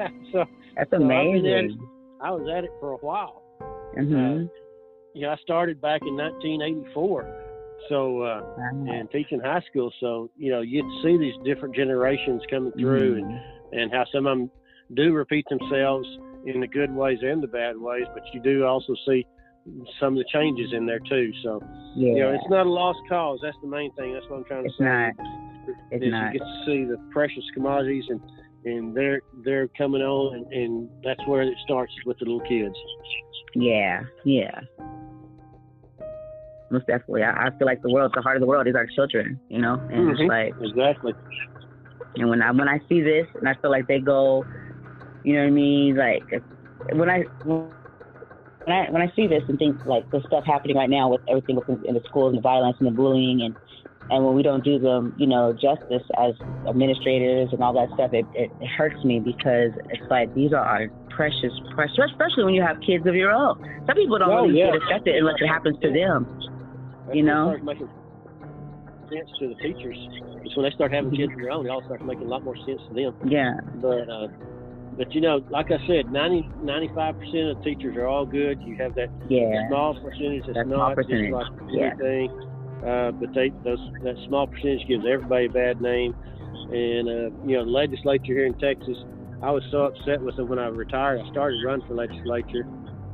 Wow. So that's amazing. So I, mean, I was at it for a while. Mm-hmm. Uh, you know, I started back in nineteen eighty-four, so uh wow. and teaching high school, so you know you'd see these different generations coming through, mm-hmm. and and how some of them do repeat themselves in the good ways and the bad ways, but you do also see some of the changes in there too. So yeah. you know, it's not a lost cause. That's the main thing. That's what I'm trying to it's say. Not, it's is not. You get to see the precious commodities, and and they're they're coming on, and, and that's where it starts, with the little kids. Yeah, yeah. Most definitely. I, I feel like the world, the heart of the world is our children, you know, and mm-hmm. it's like exactly. And when I when I see this, and I feel like they go, you know what I mean, like when I when I when I see this and think like the stuff happening right now with everything within in the schools and the violence and the bullying, and and when we don't do them, you know, justice as administrators and all that stuff, it, it hurts me, because it's like these are our precious, precious, especially when you have kids of your own. Some people don't oh, really yeah. get affected unless it happens to them. You know, it starts making sense to the teachers. It's when they start having kids of their own, it all starts making a lot more sense to them. Yeah. But, uh, but you know, like I said, ninety, ninety-five percent of the teachers are all good. You have that yeah. small percentage that's that not percentage. Just like anything. Yeah. Uh, but they, those, that small percentage gives everybody a bad name. And, uh, you know, the legislature here in Texas, I was so upset with them when I retired. I started running for legislature,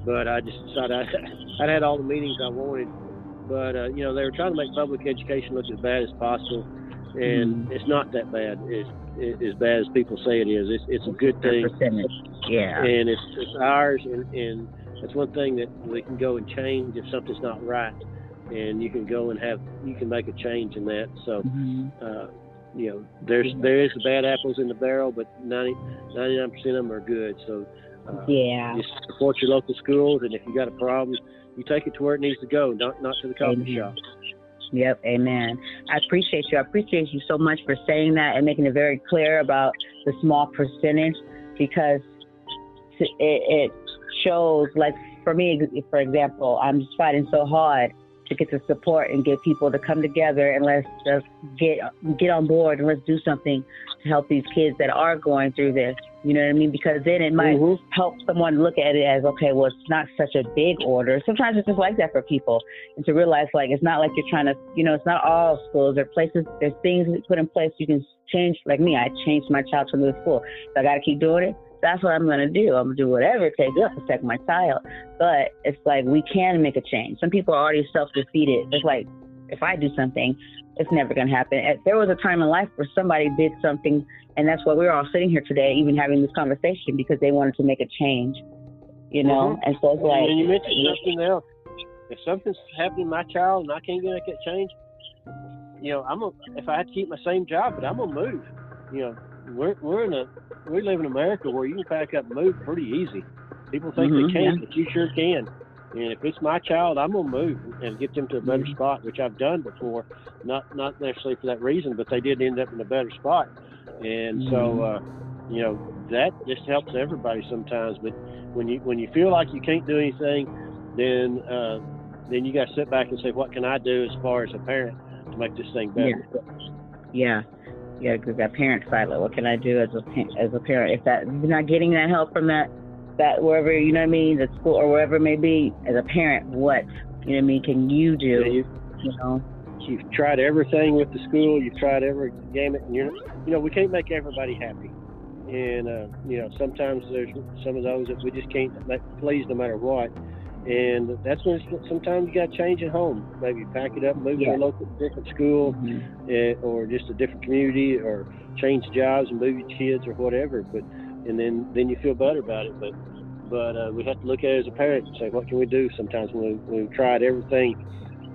but I just decided I, I'd had all the meetings I wanted. But, uh, you know, they were trying to make public education look as bad as possible, and mm. it's not that bad. It's, it's as bad as people say it is. It's, it's a good thing. Yeah. And it's, it's ours, and, and it's one thing that we can go and change if something's not right, and you can go and have, you can make a change in that. So, mm-hmm. uh, you know, there's there is the bad apples in the barrel, but ninety, ninety-nine percent of them are good. So, uh, yeah. just support your local schools, and if you got a problem, you take it to where it needs to go, not not to the coffee amen. Shop. Yep, amen. I appreciate you. I appreciate you so much for saying that and making it very clear about the small percentage, because it, it shows, like for me, for example, I'm just fighting so hard to get the support and get people to come together, and let's just get, get on board, and let's do something to help these kids that are going through this. You know what I mean? Because then it might mm-hmm. help someone look at it as, okay, well, it's not such a big order. Sometimes it's just like that for people. And to realize, like, it's not like you're trying to, you know, it's not all schools. There are places, there's things put in place you can change. Like me, I changed my child to another school. So I got to keep doing it. That's what I'm going to do. I'm going to do whatever it takes to protect my child. But it's like, we can make a change. Some people are already self-defeated. It's like, if I do something, it's never going to happen. There was a time in life where somebody did something, and that's why we're all sitting here today, even having this conversation, because they wanted to make a change, you know? Mm-hmm. And so it's like... And you mentioned something else. If something's happening to my child and I can't make that change, you know, I'm a, if I had to keep my same job, but I'm going to move. You know, we're we're in a... We live in America where you can pack up and move pretty easy. People think mm-hmm, they can't, yeah. but you sure can. And if it's my child, I'm going to move and get them to a better spot, which I've done before, not not necessarily for that reason, but they did end up in a better spot. And so, uh, you know, that just helps everybody sometimes. But when you when you feel like you can't do anything, then uh, then you got to sit back and say, what can I do as far as a parent to make this thing better? Yeah, yeah, yeah, because that parent side, like, what can I do as a as a parent if that if you're not getting that help from that? That wherever, you know what I mean, the school or wherever it may be, as a parent, what, you know what I mean, can you do? Yeah, you, you know, you've tried everything with the school, you've tried every game, and you're, you know, we can't make everybody happy, and uh, you know, sometimes there's some of those that we just can't please no matter what, and that's when it's, sometimes you got to change at home, maybe pack it up, move yeah. to a local different school, mm-hmm. and, or just a different community, or change jobs and move your kids or whatever, but. And then, then you feel better about it, but but uh, we have to look at it as a parent and say, what can we do? Sometimes when we, we've tried everything,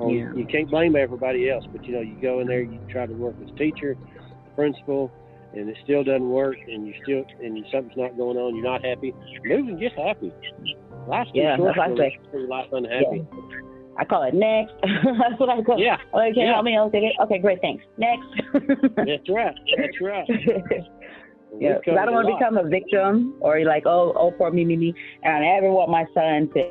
um, yeah. you can't blame everybody else, but you know, you go in there, you try to work with the teacher, the principal, and it still doesn't work, and you still and you, something's not going on, you're not happy. Move and get happy. Life's yeah, short, so like life unhappy. Yeah. I call it next. That's what I call. Yeah. Okay. Yeah. I mean, okay. Okay. Great. Thanks. Next. That's right. That's right. Yeah, because I don't want to become a victim or like, oh, oh, poor me, me, me. And I never want my son to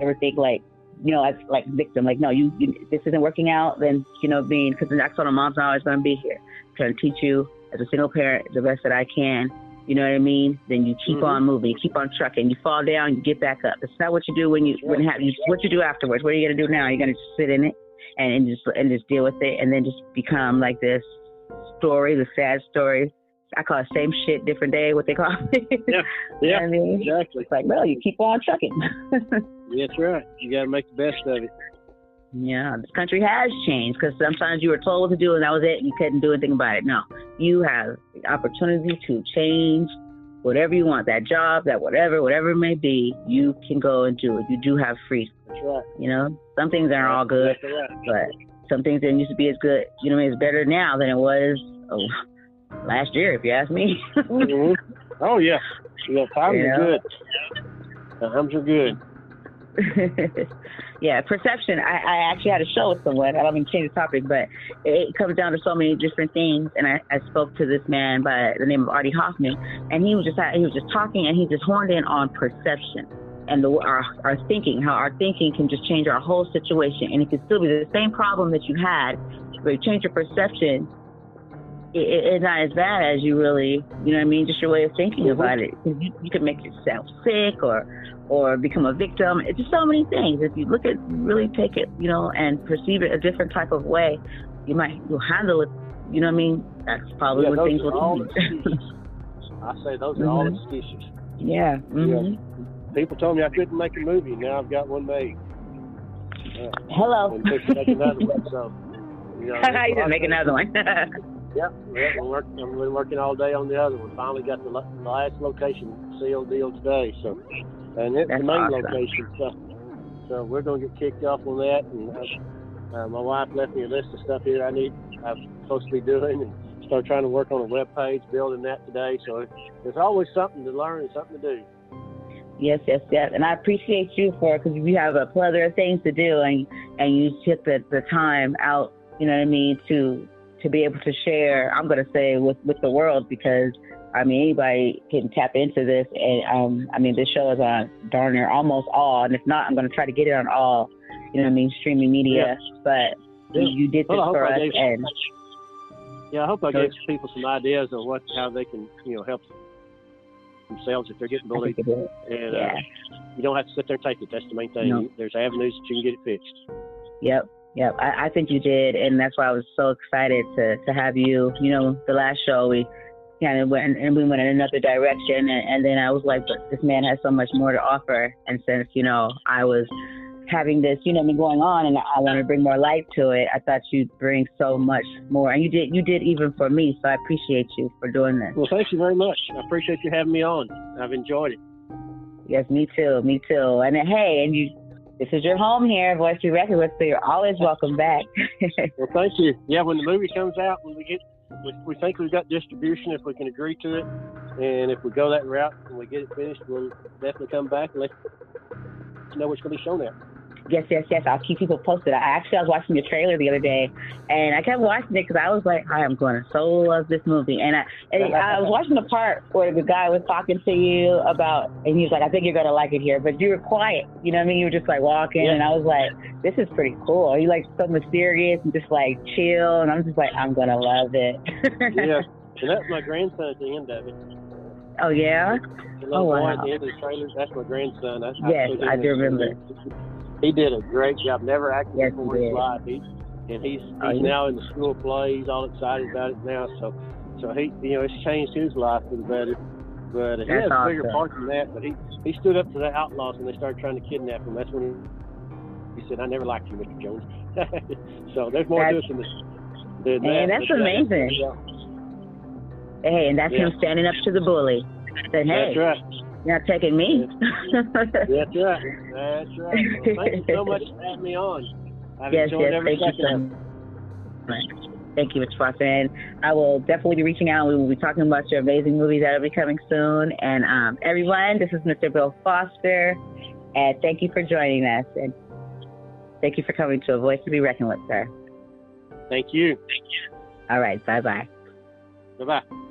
ever think like, you know, as like victim, like, no, you, you this isn't working out, then, you know, being, because that's what a mom's always going to be here, trying to teach you as a single parent the best that I can. You know what I mean? Then you keep mm-hmm. on moving, you keep on trucking, you fall down, you get back up. It's not what you do when you, when it happens, what you do afterwards. What are you going to do now? You're going to just sit in it and, and just and just deal with it, and then just become like this story, the sad story. I call it same shit, different day, what they call it. Yeah, yeah, I mean, exactly. It's like, well, you keep on trucking. Yeah, that's right. You got to make the best of it. Yeah, this country has changed, because sometimes you were told what to do and that was it. You couldn't do anything about it. No, you have the opportunity to change whatever you want, that job, that whatever, whatever it may be, you can go and do it. You do have freedom. That's right. You know, some things aren't all good, that's right. But some things didn't used to be as good. You know, it's better now than it was. Oh, last year, if you ask me. Mm-hmm. Oh, yeah. Yeah, times yeah. are good. Times are good. Yeah, perception. I, I actually had a show with someone. I don't mean to change the topic, but it comes down to so many different things. And I, I spoke to this man by the name of Artie Hoffman, and he was just he was just talking, and he just honed in on perception and the, our, our thinking, how our thinking can just change our whole situation. And it can still be the same problem that you had, but you change your perception, It, it's not as bad as you really, you know what I mean, just your way of thinking mm-hmm. about it. You, you can make yourself sick or or become a victim. It's just so many things. If you look at, really take it, you know, and perceive it a different type of way, you might, you'll handle it, you know what I mean? That's probably yeah, what things will be. I say those are mm-hmm. all excuses. Yeah. Mm-hmm. Yeah. People told me I couldn't make a movie. Now I've got one made. Yeah. Hello. And make another one, so, you know, you didn't make another one. Yep, yep, we're working, we're working all day on the other one. Finally got the, the last location sealed deal today, so and it's That's the main awesome. location. So, so we're gonna get kicked off on that. And uh, my wife left me a list of stuff here I need. I'm supposed to be doing, and start trying to work on a web page, building that today. So there's always something to learn and something to do. Yes, yes, yes. And I appreciate you for because you have a plethora of things to do, and and you took the the time out. You know what I mean to. to be able to share, I'm going to say, with, with the world, because, I mean, anybody can tap into this. And, um, I mean, this show is on darn near almost all. And if not, I'm going to try to get it on all, you know what I mean, streaming media. Yeah. But yeah. you did this well, for us. Gave, and Yeah, I hope I so, gave people some ideas on what, how they can, you know, help themselves if they're getting bullied. And yeah. uh, you don't have to sit there and take it. That's the main thing. No. There's avenues that you can get it fixed. Yep. Yeah, I, I think you did, and that's why I was so excited to, to have you. You know, the last show we kind of went and we went in another direction, and, and then I was like, but this man has so much more to offer. And since you know I was having this, you know, me going on, and I wanted to bring more light to it, I thought you'd bring so much more, and you did. You did even for me, so I appreciate you for doing this. Well, thank you very much. I appreciate you having me on. I've enjoyed it. Yes, me too. Me too. And hey, and you. This is your home here, Voice of Record, so you're always welcome back. Well, thank you. Yeah, when the movie comes out, when we get, we, we think we've got distribution if we can agree to it, and if we go that route and we get it finished, we'll definitely come back and let to know what's going to be shown there. Yes, yes, yes. I'll keep people posted. I actually I was watching the trailer the other day, and I kept watching it because I was like, I am going to so love this movie. And I, and I was watching the part where the guy was talking to you about, and he was like, I think you're going to like it here. But you were quiet. You know what I mean? You were just like walking, yeah. And I was like, this is pretty cool. He's like so mysterious and just like chill. And I'm just like, I'm going to love it. Yeah. And that's my grandson at the end of it. Oh, yeah? Oh, wow. At the end of the trailer, that's my grandson. That's yes, I do remember. He did a great job. Never acted yes, before in his life. He, and he's, he's oh, yeah. now in the school play. He's all excited about it now. So, so he, you know, it's changed his life for the better. But he has a awesome. bigger part than that. But he, he stood up to the outlaws when they started trying to kidnap him. That's when he, he said, "I never liked you, Mister Jones." So there's more to it than this. Than and that, that's amazing. That, yeah. Hey, and that's yeah. him standing up to the bully. Said, "Hey, that's right. You're not taking me." That's right. That's right. Well, thank you so much for having me on. I've yes, enjoyed yes, every thank second. You so much. Thank you, Mister Foster. And I will definitely be reaching out. We will be talking about your amazing movies that will be coming soon. And um, everyone, this is Mister Bill Foster. And thank you for joining us. And thank you for coming to A Voice to Be Reckoned with, sir. Thank you. All right. Bye-bye. Bye-bye.